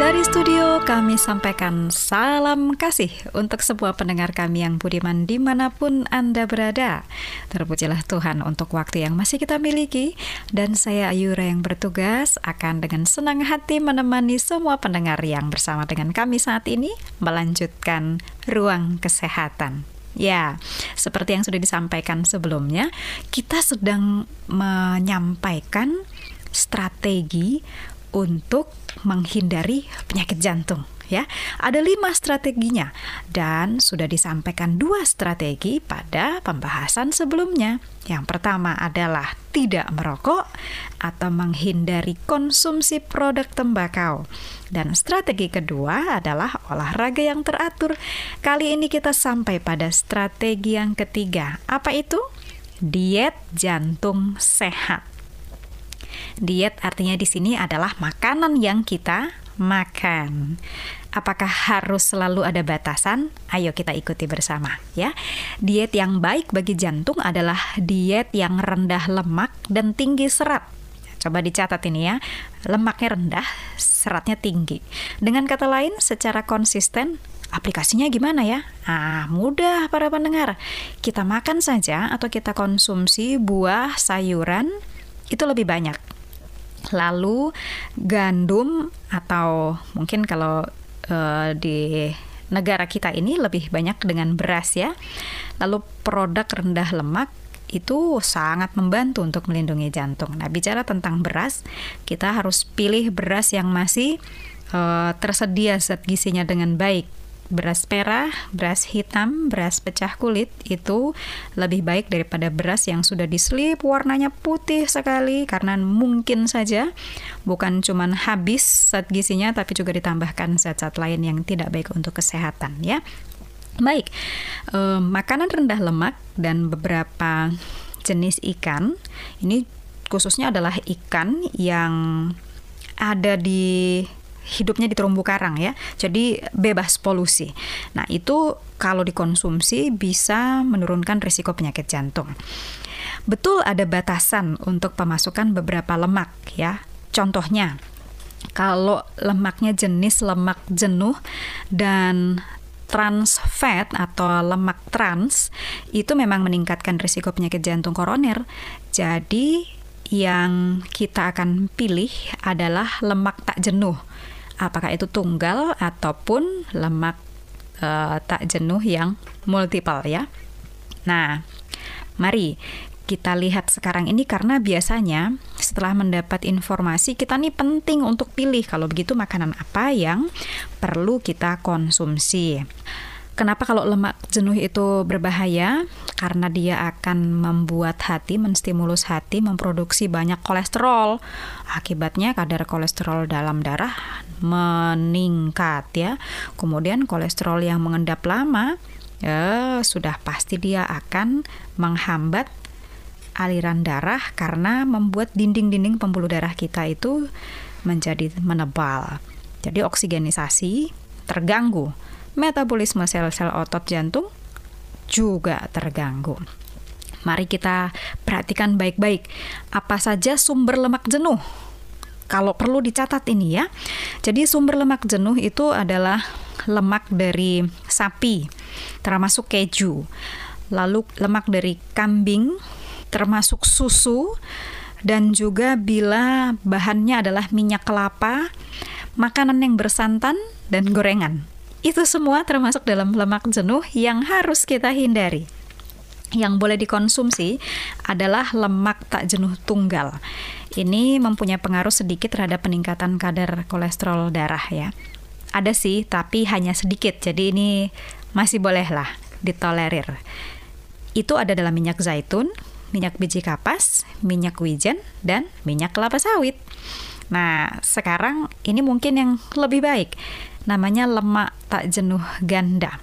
Dari studio kami sampaikan salam kasih untuk semua pendengar kami yang budiman dimanapun Anda berada. Terpujilah Tuhan untuk waktu yang masih kita miliki. Dan saya Ayura yang bertugas akan dengan senang hati menemani semua pendengar yang bersama dengan kami saat ini melanjutkan ruang kesehatan. Ya, seperti yang sudah disampaikan sebelumnya, kita sedang menyampaikan strategi untuk menghindari penyakit jantung, ya. Ada 5 strateginya dan sudah disampaikan 2 strategi pada pembahasan sebelumnya. Yang pertama adalah tidak merokok atau menghindari konsumsi produk tembakau. Dan strategi kedua adalah olahraga yang teratur. Kali ini kita sampai pada strategi yang ketiga. Apa itu? Diet jantung sehat. Diet artinya di sini adalah makanan yang kita makan. Apakah harus selalu ada batasan? Ayo kita ikuti bersama, ya. Diet yang baik bagi jantung adalah diet yang rendah lemak dan tinggi serat. Coba dicatat ini ya. Lemaknya rendah, seratnya tinggi. Dengan kata lain, secara konsisten, aplikasinya gimana ya? Ah, mudah para pendengar. Kita makan saja atau kita konsumsi buah, sayuran, itu lebih banyak. Lalu gandum atau mungkin kalau di negara kita ini lebih banyak dengan beras ya. Lalu produk rendah lemak itu sangat membantu untuk melindungi jantung. Nah, bicara tentang beras, kita harus pilih beras yang masih tersedia zat gizinya dengan baik. Beras merah, beras hitam, beras pecah kulit itu lebih baik daripada beras yang sudah diselip warnanya putih sekali, karena mungkin saja bukan cuma habis zat gizinya tapi juga ditambahkan zat-zat lain yang tidak baik untuk kesehatan ya. Baik, makanan rendah lemak dan beberapa jenis ikan, ini khususnya adalah ikan yang ada di hidupnya di terumbu karang ya, jadi bebas polusi. Nah itu kalau dikonsumsi bisa menurunkan risiko penyakit jantung. Betul ada batasan untuk pemasukan beberapa lemak ya. Contohnya kalau lemaknya jenis lemak jenuh dan trans fat atau lemak trans itu memang meningkatkan risiko penyakit jantung koroner. Jadi yang kita akan pilih adalah lemak tak jenuh. Apakah itu tunggal ataupun lemak tak jenuh yang multiple ya. Nah, mari kita lihat sekarang ini karena biasanya setelah mendapat informasi kita nih penting untuk pilih kalau begitu makanan apa yang perlu kita konsumsi. Kenapa kalau lemak jenuh itu berbahaya? Karena dia akan membuat hati, menstimulus hati memproduksi banyak kolesterol. Akibatnya kadar kolesterol dalam darah meningkat ya. Kemudian kolesterol yang mengendap lama ya, sudah pasti dia akan menghambat aliran darah karena membuat dinding-dinding pembuluh darah kita itu menjadi menebal. Jadi oksigenisasi terganggu. Metabolisme sel-sel otot jantung juga terganggu. Mari kita perhatikan baik-baik apa saja sumber lemak jenuh. Kalau perlu dicatat ini ya. Jadi sumber lemak jenuh itu adalah lemak dari sapi, termasuk keju. Lalu lemak dari kambing, termasuk susu, Dan juga bila bahannya adalah minyak kelapa, makanan yang bersantan, dan gorengan. Itu semua termasuk dalam lemak jenuh yang harus kita hindari. Yang boleh dikonsumsi adalah lemak tak jenuh tunggal. Ini mempunyai pengaruh sedikit terhadap peningkatan kadar kolesterol darah ya. Ada sih, tapi hanya sedikit. Jadi ini masih bolehlah ditolerir. Itu ada dalam minyak zaitun, minyak biji kapas, minyak wijen, dan minyak kelapa sawit. Nah, sekarang ini mungkin yang lebih baik. Namanya lemak tak jenuh ganda.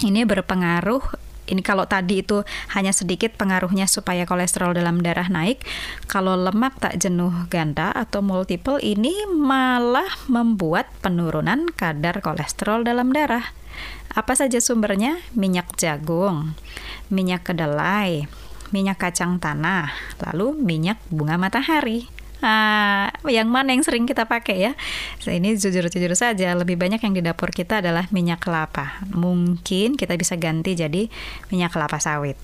Ini berpengaruh. Ini kalau tadi itu hanya sedikit pengaruhnya supaya kolesterol dalam darah naik. Kalau lemak tak jenuh ganda atau multiple ini malah membuat penurunan kadar kolesterol dalam darah. Apa saja sumbernya? Minyak jagung, minyak kedelai, minyak kacang tanah, lalu minyak bunga matahari. Yang mana yang sering kita pakai ya? Ini jujur-jujur saja, lebih banyak yang di dapur kita adalah minyak kelapa. Mungkin kita bisa ganti jadi minyak kelapa sawit.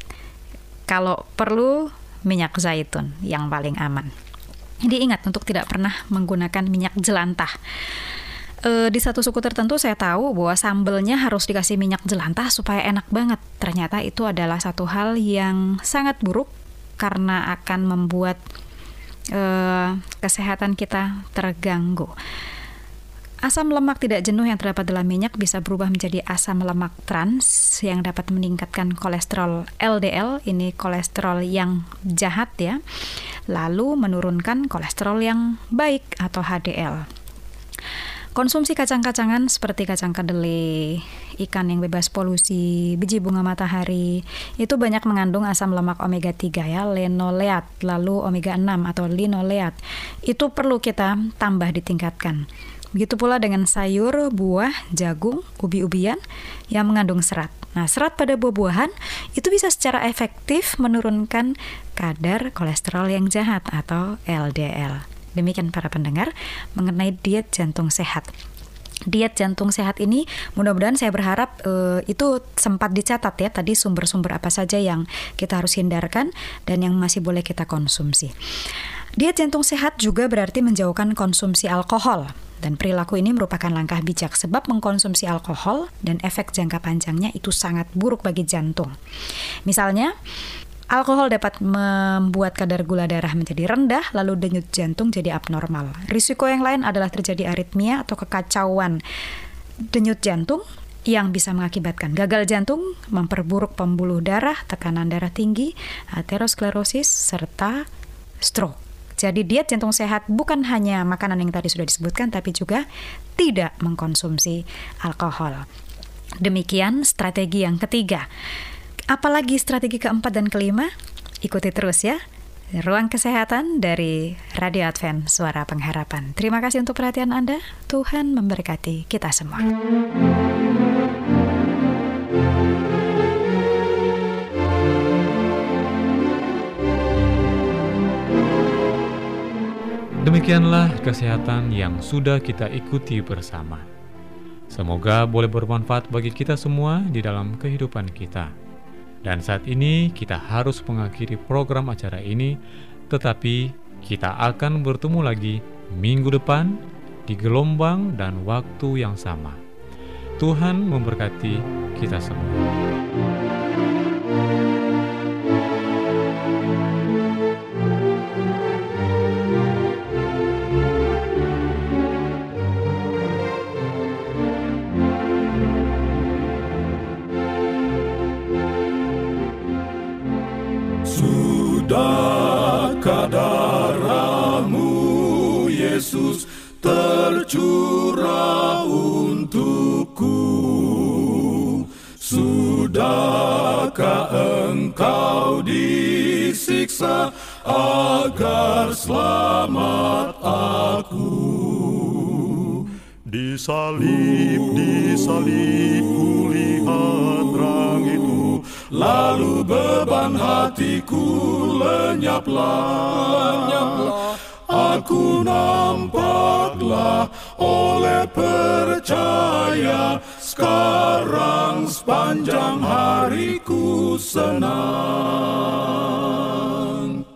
Kalau perlu, minyak zaitun yang paling aman. Jadi ingat untuk tidak pernah menggunakan minyak jelantah. Di satu suku tertentu saya tahu bahwa sambelnya harus dikasih minyak jelantah supaya enak banget. Ternyata itu adalah satu hal yang sangat buruk karena akan membuat kesehatan kita terganggu. Asam lemak tidak jenuh yang terdapat dalam minyak bisa berubah menjadi asam lemak trans yang dapat meningkatkan kolesterol LDL, ini kolesterol yang jahat ya, lalu menurunkan kolesterol yang baik atau HDL. Konsumsi kacang-kacangan seperti kacang kedelai, ikan yang bebas polusi, biji bunga matahari, itu banyak mengandung asam lemak omega 3 ya, linoleat, lalu omega 6 atau linoleat. Itu perlu kita tambah ditingkatkan. Begitu pula dengan sayur, buah, jagung, ubi-ubian yang mengandung serat. Nah, serat pada buah-buahan itu bisa secara efektif menurunkan kadar kolesterol yang jahat atau LDL. Demikian para pendengar mengenai diet jantung sehat. Diet jantung sehat ini mudah-mudahan saya berharap itu sempat dicatat ya tadi sumber-sumber apa saja yang kita harus hindarkan dan yang masih boleh kita konsumsi. Diet jantung sehat juga berarti menjauhkan konsumsi alkohol. Dan perilaku ini merupakan langkah bijak sebab mengkonsumsi alkohol dan efek jangka panjangnya itu sangat buruk bagi jantung. Misalnya, alkohol dapat membuat kadar gula darah menjadi rendah, lalu denyut jantung jadi abnormal. Risiko yang lain adalah terjadi aritmia atau kekacauan denyut jantung yang bisa mengakibatkan gagal jantung, memperburuk pembuluh darah, tekanan darah tinggi, aterosklerosis, serta stroke. Jadi diet jantung sehat bukan hanya makanan yang tadi sudah disebutkan, tapi juga tidak mengkonsumsi alkohol. Demikian strategi yang ketiga. Apalagi strategi keempat dan kelima? Ikuti terus ya. Ruang Kesehatan dari Radio Advent Suara Pengharapan. Terima kasih untuk perhatian Anda. Tuhan memberkati kita semua. Demikianlah kesehatan yang sudah kita ikuti bersama. Semoga boleh bermanfaat bagi kita semua di dalam kehidupan kita. Dan saat ini kita harus mengakhiri program acara ini, tetapi kita akan bertemu lagi minggu depan di gelombang dan waktu yang sama. Tuhan memberkati kita semua. Sudahkah darah-Mu, Yesus, tercurah untukku? Sudahkah Engkau disiksa agar selamat aku? Disalib, kulihat terang itu. Lalu beban hatiku lenyaplah. Aku nampaklah oleh percaya. Sekarang sepanjang hariku senang.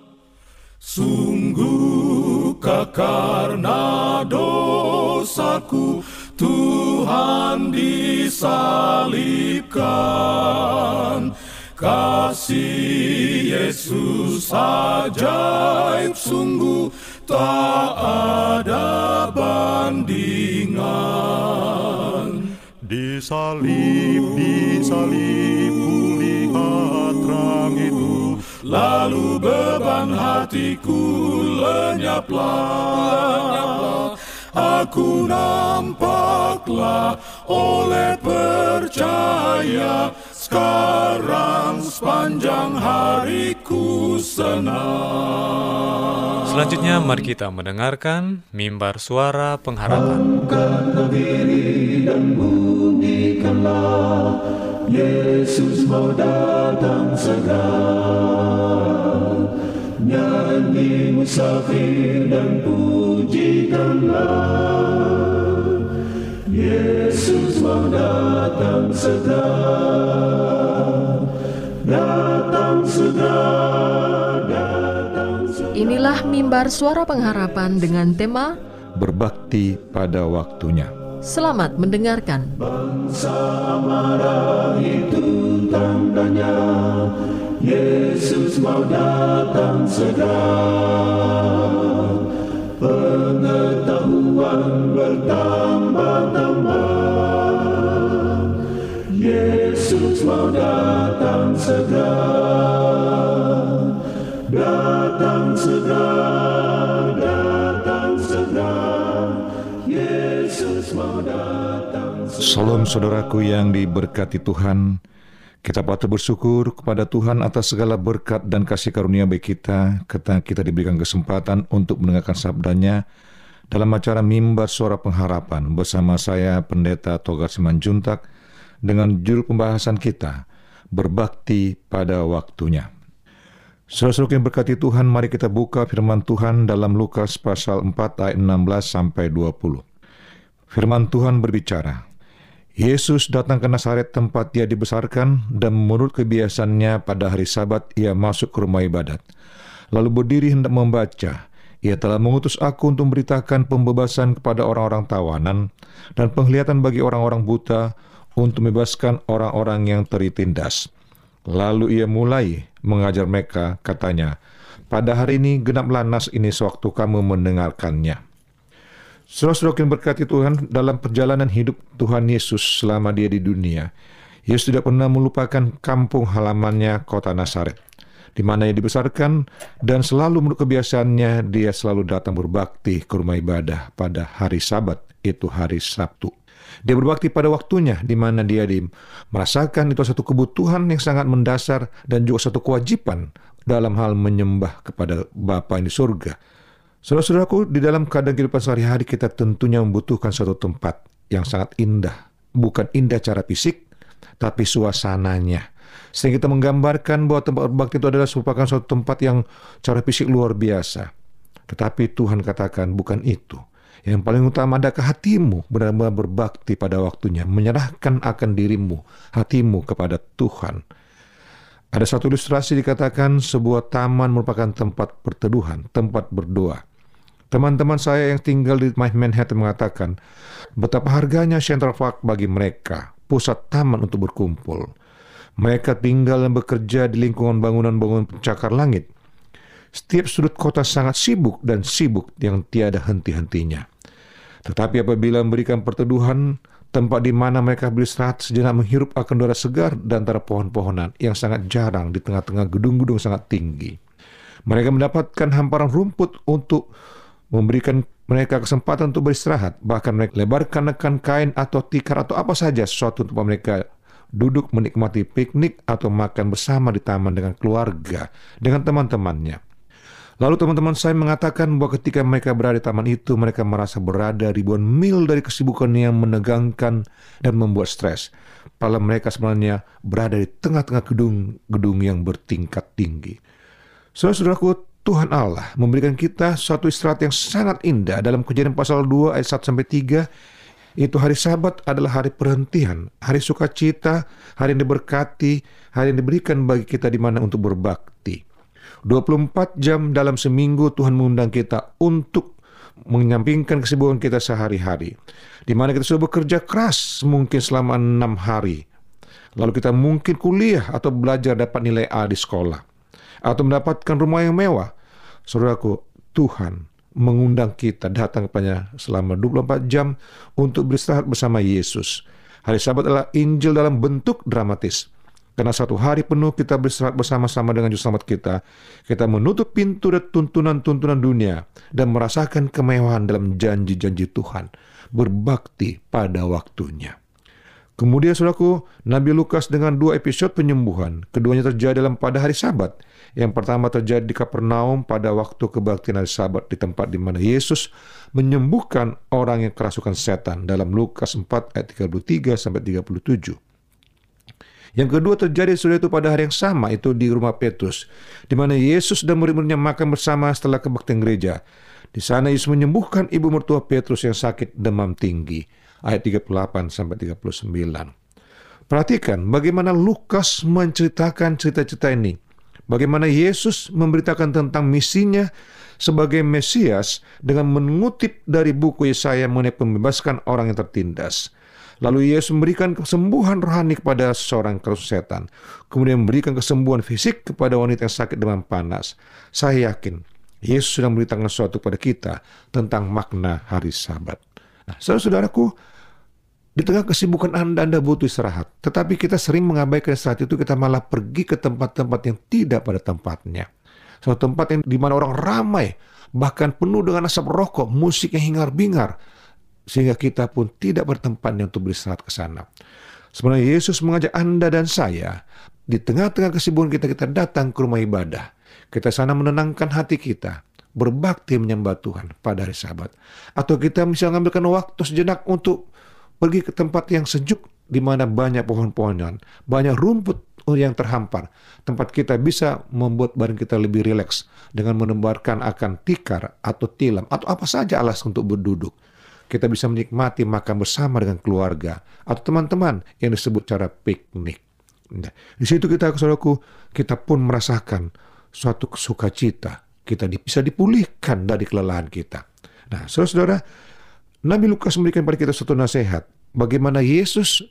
Sungguh karena dosaku Tuhan disalibkan, kasih Yesus ajaib sungguh tak ada bandingan. Disalib pulihlah terang itu, lalu beban hatiku lenyaplah. Aku nampaklah oleh percaya, sekarang sepanjang hariku senang. Selanjutnya mari kita mendengarkan Mimbar Suara Pengharapan. Berdiri dan bunyikanlah, Yesus mau datang segera. Nyanyi musafir dan pujikanlah, Yesus mau datang segera, datang segera, datang segera. Inilah Mimbar Suara Pengharapan dengan tema Berbakti pada Waktunya. Selamat mendengarkan. Bangsa marah itu tandanya Yesus mau datang segera. Pengetahuan bertambah-tambah, Yesus mau datang segera, datang segera, datang segera, Yesus mau datang segera. Salam saudaraku yang diberkati Tuhan, kita patut bersyukur kepada Tuhan atas segala berkat dan kasih karunia bagi kita, ketika kita diberikan kesempatan untuk mendengarkan sabdanya dalam acara Mimbar Suara Pengharapan bersama saya Pendeta Togar Simanjuntak dengan judul pembahasan kita, Berbakti pada Waktunya. Saudara-saudara yang berkati Tuhan, mari kita buka firman Tuhan dalam Lukas pasal 4 ayat 16-20. Firman Tuhan berbicara, Yesus datang ke Nazaret tempat ia dibesarkan, dan menurut kebiasaannya pada hari Sabat ia masuk ke rumah ibadat. Lalu berdiri hendak membaca, ia telah mengutus aku untuk memberitakan pembebasan kepada orang-orang tawanan, dan penglihatan bagi orang-orang buta, untuk membebaskan orang-orang yang teritindas. Lalu ia mulai mengajar mereka, katanya, pada hari ini genaplah nas ini sewaktu kamu mendengarkannya. Saudara-saudara yang berkati Tuhan, dalam perjalanan hidup Tuhan Yesus selama dia di dunia, Yesus tidak pernah melupakan kampung halamannya, kota Nazaret, di mana ia dibesarkan, dan selalu menurut kebiasaannya dia selalu datang berbakti ke rumah ibadah pada hari Sabat, itu hari Sabtu. Dia berbakti pada waktunya, di mana dia merasakan itu satu kebutuhan yang sangat mendasar dan juga satu kewajiban dalam hal menyembah kepada Bapa di surga. Saudara-saudaraku, di dalam keadaan kehidupan sehari-hari kita tentunya membutuhkan suatu tempat yang sangat indah, bukan indah cara fisik, tapi suasananya. Sehingga kita menggambarkan bahwa tempat berbakti itu adalah merupakan suatu tempat yang secara fisik luar biasa. Tetapi Tuhan katakan bukan itu. Yang paling utama, adakah hatimu benar-benar berbakti pada waktunya, menyerahkan akan dirimu, hatimu kepada Tuhan. Ada satu ilustrasi dikatakan sebuah taman merupakan tempat perteduhan, tempat berdoa. Teman-teman saya yang tinggal di Manhattan mengatakan betapa harganya Central Park bagi mereka, pusat taman untuk berkumpul. Mereka tinggal dan bekerja di lingkungan bangunan-bangunan pencakar langit. Setiap sudut kota sangat sibuk dan sibuk yang tiada henti-hentinya. Tetapi apabila memberikan perteduhan, tempat di mana mereka beristirahat sejenak menghirup akan udara segar di antara pohon-pohonan yang sangat jarang di tengah-tengah gedung-gedung sangat tinggi. Mereka mendapatkan hamparan rumput untuk memberikan mereka kesempatan untuk beristirahat. Bahkan mereka lebarkan rekan kain atau tikar atau apa saja sesuatu untuk mereka duduk menikmati piknik atau makan bersama di taman dengan keluarga, dengan teman-temannya. Lalu teman-teman saya mengatakan bahwa ketika mereka berada di taman itu, mereka merasa berada ribuan mil dari kesibukan yang menegangkan dan membuat stres. Padahal mereka sebenarnya berada di tengah-tengah gedung-gedung yang bertingkat tinggi. Saudara-saudaraku, Tuhan Allah memberikan kita suatu istirahat yang sangat indah. Dalam Kejadian pasal 2 ayat 1-3, itu hari Sabat adalah hari perhentian, hari sukacita, hari yang diberkati, hari yang diberikan bagi kita di mana untuk berbakti. 24 jam dalam seminggu Tuhan mengundang kita untuk menyampingkan kesibukan kita sehari-hari, di mana kita sudah bekerja keras mungkin selama 6 hari. Lalu kita mungkin kuliah atau belajar dapat nilai A di sekolah, atau mendapatkan rumah yang mewah. Saudaraku, Tuhan mengundang kita datang kepadanya selama 24 jam untuk beristirahat bersama Yesus. Hari Sabat adalah Injil dalam bentuk dramatis. Karena 1 hari penuh kita beristirahat bersama-sama dengan Juru Selamat kita. Kita menutup pintu dan tuntunan-tuntunan dunia dan merasakan kemewahan dalam janji-janji Tuhan. Berbakti pada waktunya. Kemudian saudaraku, Nabi Lukas dengan 2 episode penyembuhan. Keduanya terjadi pada hari Sabat. Yang pertama terjadi di Kapernaum pada waktu kebaktian hari Sabat, di tempat di mana Yesus menyembuhkan orang yang kerasukan setan, dalam Lukas 4 ayat 33 sampai 37. Yang kedua terjadi sudah itu pada hari yang sama, itu di rumah Petrus, di mana Yesus dan murid-muridnya makan bersama setelah kebaktian gereja. Di sana Yesus menyembuhkan ibu mertua Petrus yang sakit demam tinggi, ayat 38 sampai 39. Perhatikan bagaimana Lukas menceritakan cerita-cerita ini. Bagaimana Yesus memberitakan tentang misinya sebagai Mesias dengan mengutip dari buku Yesaya mengenai membebaskan orang yang tertindas. Lalu Yesus memberikan kesembuhan rohani kepada seorang kerus setan. Kemudian memberikan kesembuhan fisik kepada wanita yang sakit demam panas. Saya yakin Yesus sedang memberitakan sesuatu kepada kita tentang makna hari Sabat. Nah, saudara-saudaraku, di tengah kesibukan Anda butuh istirahat. Tetapi kita sering mengabaikan istirahat itu, kita malah pergi ke tempat-tempat yang tidak pada tempatnya. Suatu tempat yang di mana orang ramai, bahkan penuh dengan asap rokok, musik yang hingar-bingar, sehingga kita pun tidak bertempatnya untuk beristirahat ke sana. Sebenarnya Yesus mengajak Anda dan saya, di tengah-tengah kesibukan kita datang ke rumah ibadah. Kita sana menenangkan hati kita, berbakti menyembah Tuhan pada hari Sabat. Atau kita bisa mengambilkan waktu sejenak untuk pergi ke tempat yang sejuk, di mana banyak pohon-pohonan, banyak rumput yang terhampar. Tempat kita bisa membuat badan kita lebih rileks dengan menebarkan akan tikar atau tilam atau apa saja alas untuk berduduk. Kita bisa menikmati makan bersama dengan keluarga atau teman-teman yang disebut cara piknik. Nah, di situ kita pun merasakan suatu sukacita. Kita bisa dipulihkan dari kelelahan kita. Nah, saudara-saudara, Nabi Lukas memberikan pada kita suatu nasihat. Bagaimana Yesus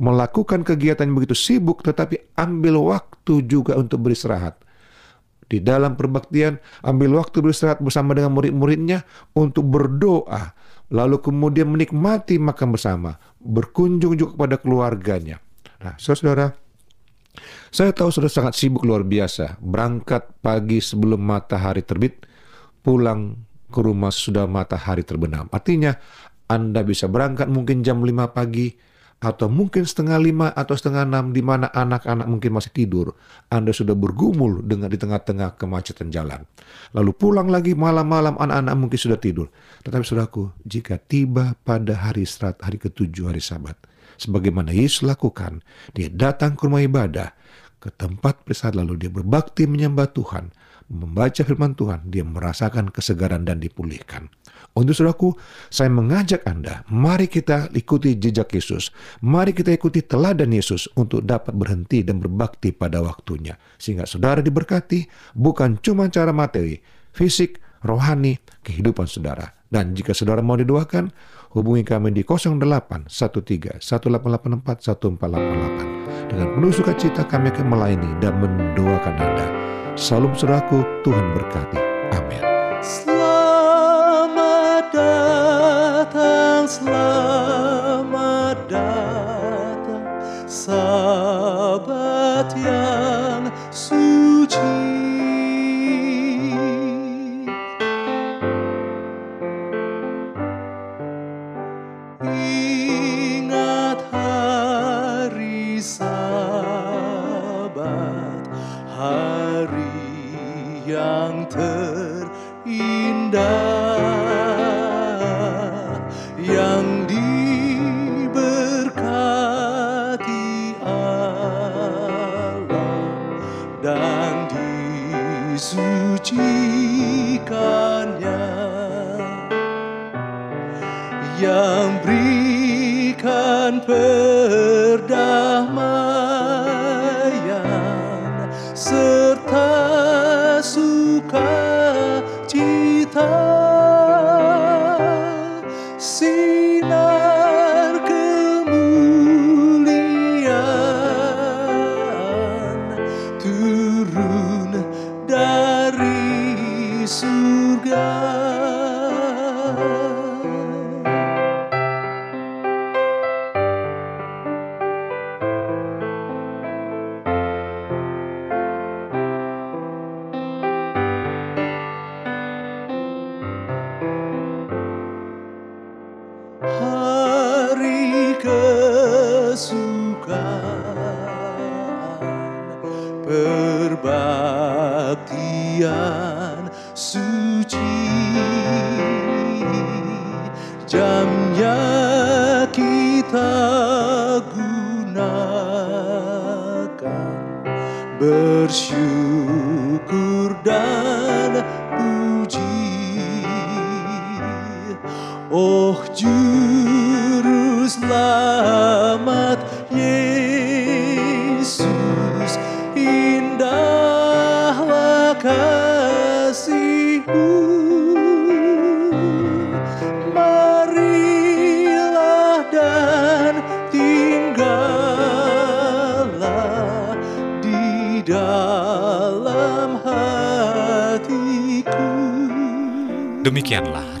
melakukan kegiatan begitu sibuk, tetapi ambil waktu juga untuk beristirahat. Di dalam perbaktian, ambil waktu beristirahat bersama dengan murid-muridnya untuk berdoa. Lalu kemudian menikmati makan bersama, berkunjung juga kepada keluarganya. Nah, saudara, saya tahu saudara sangat sibuk luar biasa. Berangkat pagi sebelum matahari terbit, pulang ke rumah sudah matahari terbenam. Artinya, Anda bisa berangkat mungkin jam 5 pagi, atau mungkin 4:30 atau 5:30, di mana anak-anak mungkin masih tidur. Anda sudah bergumul di tengah-tengah kemacetan jalan. Lalu pulang lagi malam-malam, anak-anak mungkin sudah tidur. Tetapi saudaraku, jika tiba pada hari istirahat, hari ke-7, hari Sabat, sebagaimana Yesus lakukan, dia datang ke rumah ibadah, ke tempat beristirahat, lalu dia berbakti menyembah Tuhan, membaca firman Tuhan, dia merasakan kesegaran dan dipulihkan. Untuk saudaraku, saya mengajak Anda, mari kita ikuti jejak Yesus. Mari kita ikuti teladan Yesus untuk dapat berhenti dan berbakti pada waktunya. Sehingga saudara diberkati bukan cuma cara materi, fisik, rohani, kehidupan saudara. Dan jika saudara mau didoakan, hubungi kami di 0813-1884-1488. Dengan penuh sukacita kami akan melayani dan mendoakan Anda. Salam saudaraku, Tuhan berkati. Amin. Selamat datang, Sabat yang suci. Ingat hari Sabat, hari yang terindah. Yang berikan perdamaian serta juga. Perbaktian suci, jamnya kita gunakan bersyukur dan puji. Oh Juru Selamat Yesus, indahlah kasih-Mu. Marilah dan tinggallah di dalam hatiku. Demikianlah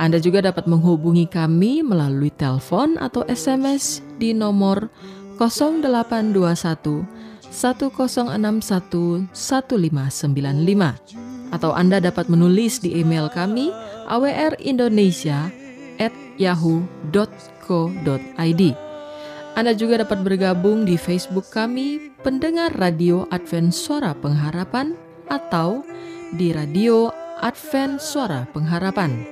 Anda juga dapat menghubungi kami melalui telepon atau SMS di nomor 0821 1061 1595, atau Anda dapat menulis di email kami awrindonesia@yahoo.co.id. Anda juga dapat bergabung di Facebook kami Pendengar Radio Advent Suara Pengharapan atau di Radio Advent Suara Pengharapan.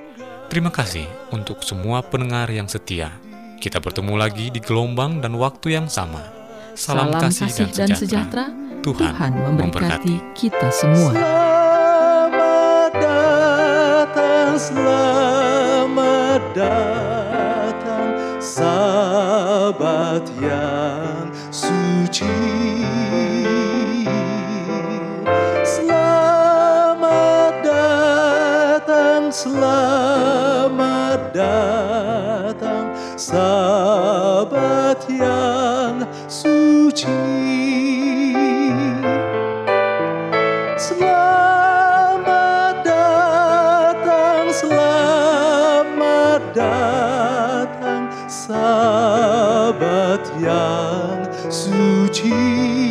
Terima kasih untuk semua pendengar yang setia. Kita bertemu lagi di gelombang dan waktu yang sama. Salam kasih dan sejahtera. Tuhan memberkati kita semua. Selamat datang Sabat yang suci. Selamat datang Sabat yang suci. Selamat datang Sabat yang suci.